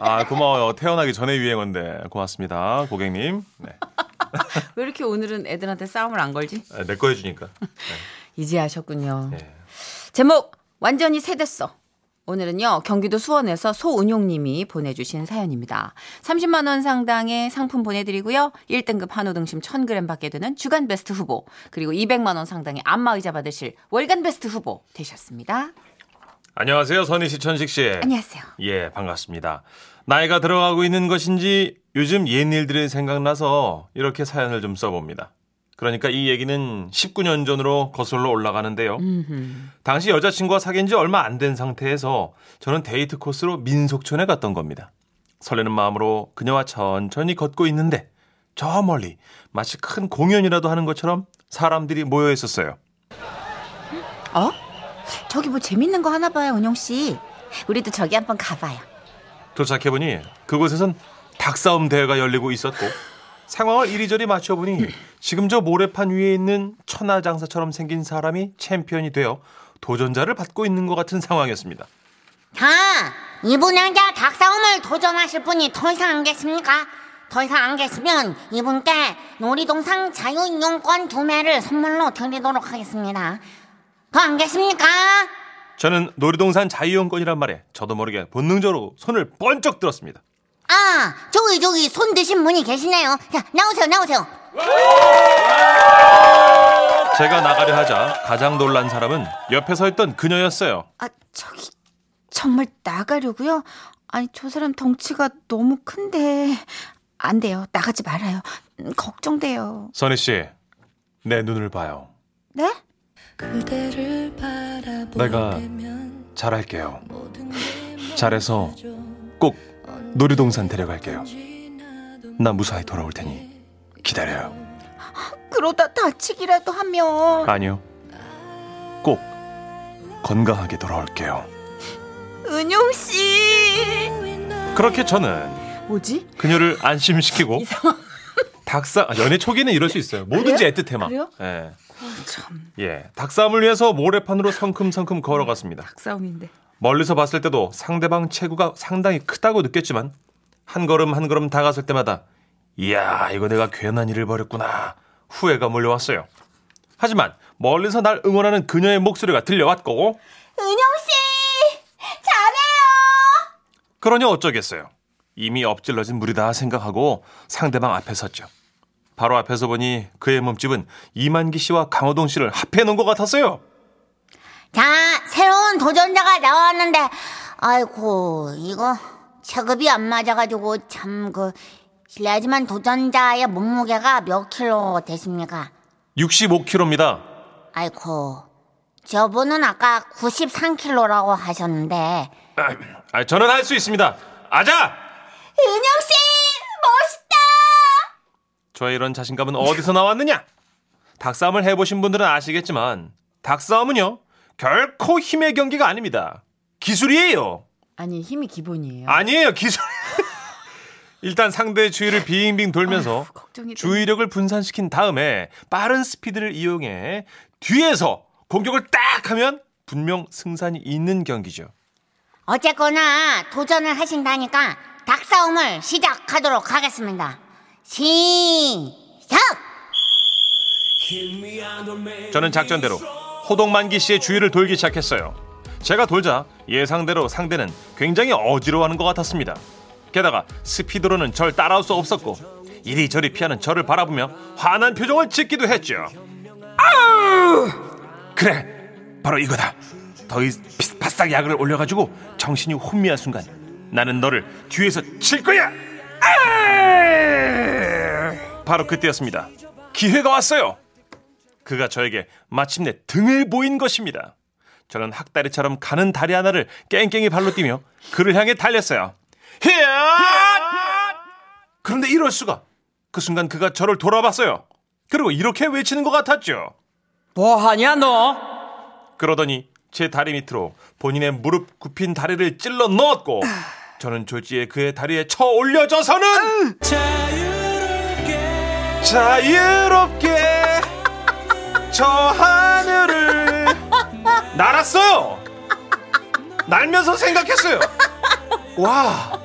아, 고마워요. 태어나기 전에 유행어인데. 고맙습니다, 고객님. 네. 왜 이렇게 오늘은 애들한테 싸움을 안 걸지? 아, 내 거 해주니까. 네. 이제 아셨군요. 네. 제목 완전히 새됐어. 오늘은요, 경기도 수원에서 소은용님이 보내주신 사연입니다. 30만 원 상당의 상품 보내드리고요. 1등급 한우 등심 1000g 받게 되는 주간 베스트 후보, 그리고 200만 원 상당의 안마의자 받으실 월간 베스트 후보 되셨습니다. 안녕하세요, 선희 씨, 천식 씨. 안녕하세요. 예, 반갑습니다. 나이가 들어가고 있는 것인지 요즘 옛 일들이 생각나서 이렇게 사연을 좀 써봅니다. 그러니까 이 얘기는 19년 전으로 거슬러 올라가는데요. 당시 여자친구와 사귄 지 얼마 안 된 상태에서 저는 데이트 코스로 민속촌에 갔던 겁니다. 설레는 마음으로 그녀와 천천히 걷고 있는데 저 멀리 마치 큰 공연이라도 하는 것처럼 사람들이 모여 있었어요. 어? 저기 뭐 재밌는 거 하나 봐요, 은영 씨. 우리도 저기 한번 가봐요. 도착해보니 그곳에선 닭싸움 대회가 열리고 있었고 상황을 이리저리 맞춰보니 지금 저 모래판 위에 있는 천하장사처럼 생긴 사람이 챔피언이 되어 도전자를 받고 있는 것 같은 상황이었습니다. 자, 이분 혼자 닭싸움을 도전하실 분이 더 이상 안 계십니까? 더 이상 안 계시면 이분께 놀이동산 자유이용권 2매를 선물로 드리도록 하겠습니다. 더 안 계십니까? 저는 놀이동산 자유이용권이란 말에 저도 모르게 본능적으로 손을 번쩍 들었습니다. 아, 저기 손 드신 분이 계시네요. 자, 나오세요. 제가 나가려 하자 가장 놀란 사람은 옆에 서 있던 그녀였어요. 아, 저기 정말 나가려고요? 아니, 저 사람 덩치가 너무 큰데. 안 돼요, 나가지 말아요. 걱정돼요. 선희 씨, 내 눈을 봐요. 네? 그대를 내가 잘할게요. 잘해서 꼭 놀이동산 데려갈게요. 나 무사히 돌아올 테니 기다려요. 그러다 다치기라도 하면. 아니요, 꼭 건강하게 돌아올게요, 은용씨. 그렇게 저는 뭐지? 그녀를 안심시키고 연애 초기는 이럴 수 있어요. 뭐든지 애틋해만. 그래요? 예. 오, 참. 예, 닭싸움을 위해서 모래판으로 성큼성큼 걸어갔습니다. 닭싸움인데. 멀리서 봤을 때도 상대방 체구가 상당히 크다고 느꼈지만 한 걸음 다가설 때마다 이야, 이거 내가 괜한 일을 벌였구나, 후회가 몰려왔어요. 하지만 멀리서 날 응원하는 그녀의 목소리가 들려왔고, 은영씨 잘해요. 그러니 어쩌겠어요. 이미 엎질러진 물이다 생각하고 상대방 앞에 섰죠. 바로 앞에서 보니 그의 몸집은 이만기 씨와 강호동 씨를 합해놓은 것 같았어요. 자, 새로운 도전자가 나왔는데, 아이고, 이거 체급이 안 맞아가지고 참 실례지만 도전자의 몸무게가 몇 킬로 되십니까? 65킬로입니다. 아이고, 저분은 아까 93킬로라고 하셨는데. 아, 저는 할 수 있습니다. 아자! 은영씨, 멋있다! 저의 이런 자신감은 어디서 나왔느냐? 닭싸움을 해보신 분들은 아시겠지만 닭싸움은요, 결코 힘의 경기가 아닙니다. 기술이에요. 아니, 힘이 기본이에요. 아니에요, 기술. 일단 상대의 주위를 빙빙 돌면서 주의력을 분산시킨 다음에 빠른 스피드를 이용해 뒤에서 공격을 딱 하면 분명 승산이 있는 경기죠. 어쨌거나 도전을 하신다니까 닭싸움을 시작하도록 하겠습니다. 시작! 저는 작전대로 호동만기 씨의 주위를 돌기 시작했어요. 제가 돌자 예상대로 상대는 굉장히 어지러워하는 것 같았습니다. 게다가 스피드로는 절 따라올 수 없었고 이리저리 피하는 저를 바라보며 화난 표정을 짓기도 했죠. 아우! 그래, 바로 이거다. 더이 바싹 약을 올려가지고 정신이 혼미한 순간 나는 너를 뒤에서 칠 거야. 아우! 바로 그때였습니다. 기회가 왔어요. 그가 저에게 마침내 등을 보인 것입니다. 저는 학다리처럼 가는 다리 하나를 깽깽이 발로 뛰며 그를 향해 달렸어요. 히앗! 그런데 이럴 수가. 그 순간 그가 저를 돌아봤어요. 그리고 이렇게 외치는 것 같았죠. 뭐하냐 너? 그러더니 제 다리 밑으로 본인의 무릎 굽힌 다리를 찔러 넣었고 저는 조지에 그의 다리에 쳐 올려져서는 자유롭게 저 하늘을 날았어요. 날면서 생각했어요. 와,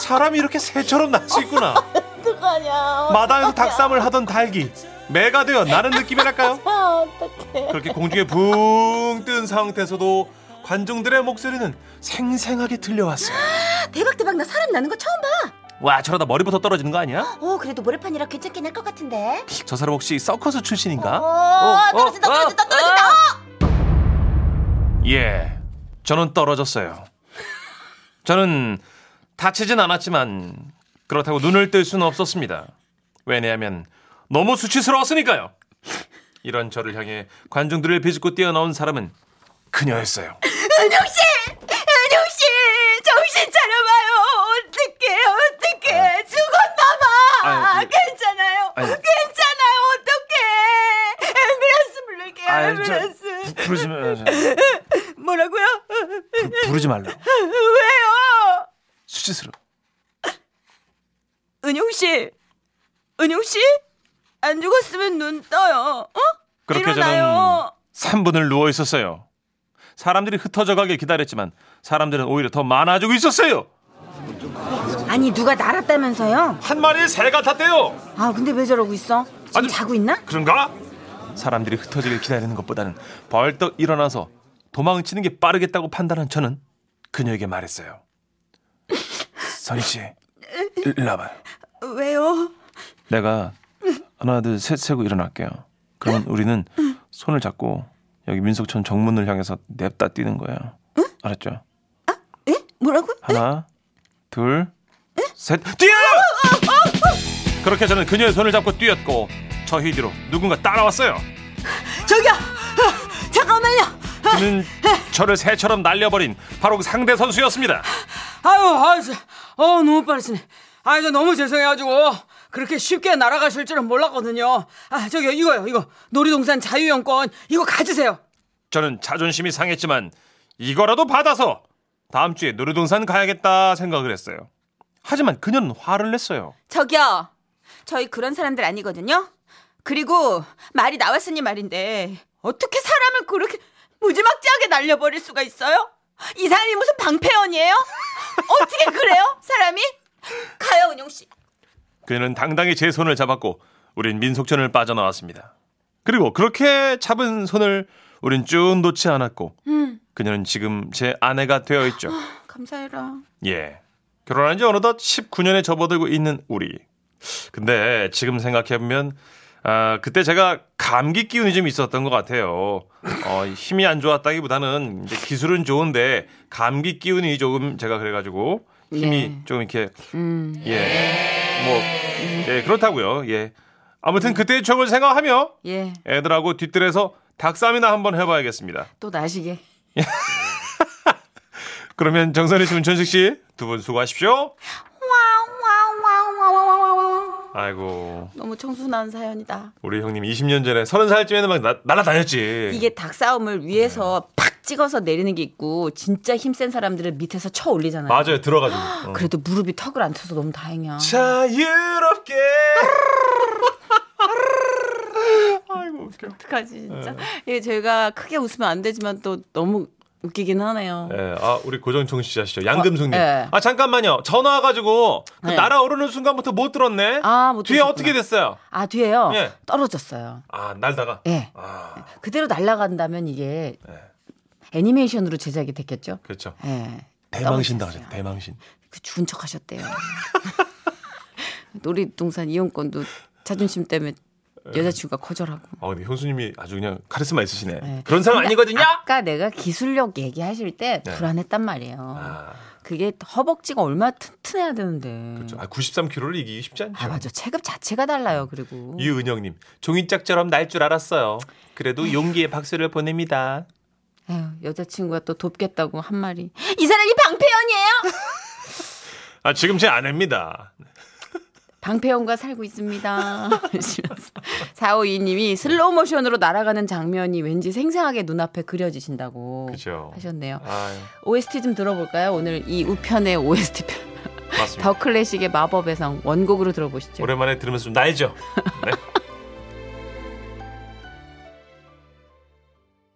사람이 이렇게 새처럼 날 수 있구나. 어떡하냐. 마당에서 닭쌈을 하던 닭이 매가 되어 나는 느낌이랄까요? 어떡해. 그렇게 공중에 붕 뜬 상태에서도 관중들의 목소리는 생생하게 들려왔어요. 대박 대박, 나 사람 나는 거 처음 봐. 와, 저러다 머리부터 떨어지는 거 아니야? 어, 그래도 모래판이라 괜찮긴 할 것 같은데. 저 사람 혹시 서커스 출신인가? 떨어진다. 예, 저는 떨어졌어요. 저는 다치진 않았지만 그렇다고 눈을 뜰 수는 없었습니다. 왜냐하면 너무 수치스러웠으니까요. 이런 저를 향해 관중들을 비집고 뛰어나온 사람은 그녀였어요. 은영씨 정신 차려봐요. 어떡해, 죽었나봐. 괜찮아요. 어떡해. 앰뷸런스 부를게요. 앰뷸런스. 부르지 말라. 뭐라고요? 부르지 말라. 왜요? 수치스러워. 은영씨 안 죽었으면 눈 떠요. 어? 그렇게 일어나요. 저는 3분을 누워 있었어요. 사람들이 흩어져가길 기다렸지만 사람들은 오히려 더 많아지고 있었어요. 아니, 누가 날았다면서요? 한 마리의 새가 탔대요. 아, 근데 왜 저러고 있어? 지금 아니, 자고 있나? 그런가? 사람들이 흩어지길 기다리는 것보다는 벌떡 일어나서 도망치는 게 빠르겠다고 판단한 저는 그녀에게 말했어요. 선희씨, 일로 와봐요. 왜요? 내가 하나 둘 셋 세고 일어날게요. 그러면 우리는 손을 잡고 여기 민속촌 정문을 향해서 냅다 뛰는 거예요. 응? 알았죠? 아, 예? 뭐라고? 하나, 둘, 에? 셋, 뛰어! 그렇게 저는 그녀의 손을 잡고 뛰었고 저희 뒤로 누군가 따라왔어요. 저기요, 잠깐만요. 그는 저를 새처럼 날려버린 바로 그 상대 선수였습니다. 아유, 너무 빠르시네. 아, 이거 너무 죄송해가지고. 그렇게 쉽게 날아가실 줄은 몰랐거든요. 아, 저기요, 이거 놀이동산 자유용권 이거 가지세요. 저는 자존심이 상했지만 이거라도 받아서 다음 주에 놀이동산 가야겠다 생각을 했어요. 하지만 그녀는 화를 냈어요. 저기요, 저희 그런 사람들 아니거든요. 그리고 말이 나왔으니 말인데 어떻게 사람을 그렇게 무지막지하게 날려버릴 수가 있어요? 이 사람이 무슨 방패연이에요? 어떻게 그래요, 사람이? 가요, 은용씨. 그녀는 당당히 제 손을 잡았고 우린 민속촌을 빠져나왔습니다. 그리고 그렇게 잡은 손을 우린 쭉 놓지 않았고 그녀는 지금 제 아내가 되어 있죠. 감사해라. 예, 결혼한 지 어느덧 19년에 접어들고 있는 우리. 근데 지금 생각해보면 그때 제가 감기 기운이 좀 있었던 것 같아요. 힘이 안 좋았다기보다는 이제 기술은 좋은데 감기 기운이 조금 제가 그래가지고 힘이 좀 이렇게 그렇다고요. 예, 아무튼 그때의 추억을 생각하며 애들하고 뒷뜰에서 닭쌈이나 한번 해봐야겠습니다. 또 나시게. 그러면 정선희 씨, 문천식 씨 두 분 수고하십시오. 아이고, 너무 청순한 사연이다. 우리 형님 20년 전에 30살쯤에는 막 날아다녔지. 이게 닭싸움을 위해서 팍 찍어서 내리는 게 있고 진짜 힘센 사람들을 밑에서 쳐 올리잖아요. 맞아요, 들어가지고. 그래도 무릎이 턱을 안 쳐서 너무 다행이야. 자유롭게. 아이고, 웃겨. 어떡하지 진짜. 예, 제가 크게 웃으면 안 되지만 또 너무 웃기긴 하네요. 예, 아, 우리 고정 청취자시죠, 양금숙님. 예. 아, 잠깐만요. 전화 와가지고 그 날아오르는 순간부터 못 들었네. 아, 못 들었구나. 뒤에 어떻게 됐어요? 아, 뒤에요. 예. 떨어졌어요. 아, 날다가. 예. 아, 그대로 날아간다면 이게 애니메이션으로 제작이 됐겠죠. 그렇죠. 예. 대망신 당하셨어요. 대망신. 그 죽은 척하셨대요. 놀이동산 이용권도 자존심 때문에. 여자친구가 거절하고. 아, 근데 형수님이 아주 그냥 카리스마 있으시네. 네. 그런 사람 아니거든요. 아까 내가 기술력 얘기하실 때 불안했단 말이에요. 아, 그게 허벅지가 얼마나 튼튼해야 되는데. 그렇죠. 아, 93kg를 이기기 쉽지 않죠. 아, 맞아. 체급 자체가 달라요. 그리고 유은영님, 종이짝처럼 날 줄 알았어요. 그래도 용기에 박수를 보냅니다. 에휴, 여자친구가 또 돕겠다고 한 말이, 이 사람이 방패연이에요. 아, 지금 제 아내입니다. 방패형과 살고 있습니다. 452님이 슬로우 모션으로 날아가는 장면이 왠지 생생하게 눈앞에 그려지신다고. 그쵸. 하셨네요. 아유. OST 좀 들어볼까요? 오늘 이 우편의 OST 편. 맞습니다. 더 클래식의 마법의 성 원곡으로 들어보시죠. 오랜만에 들으면서 좀 날죠. 네.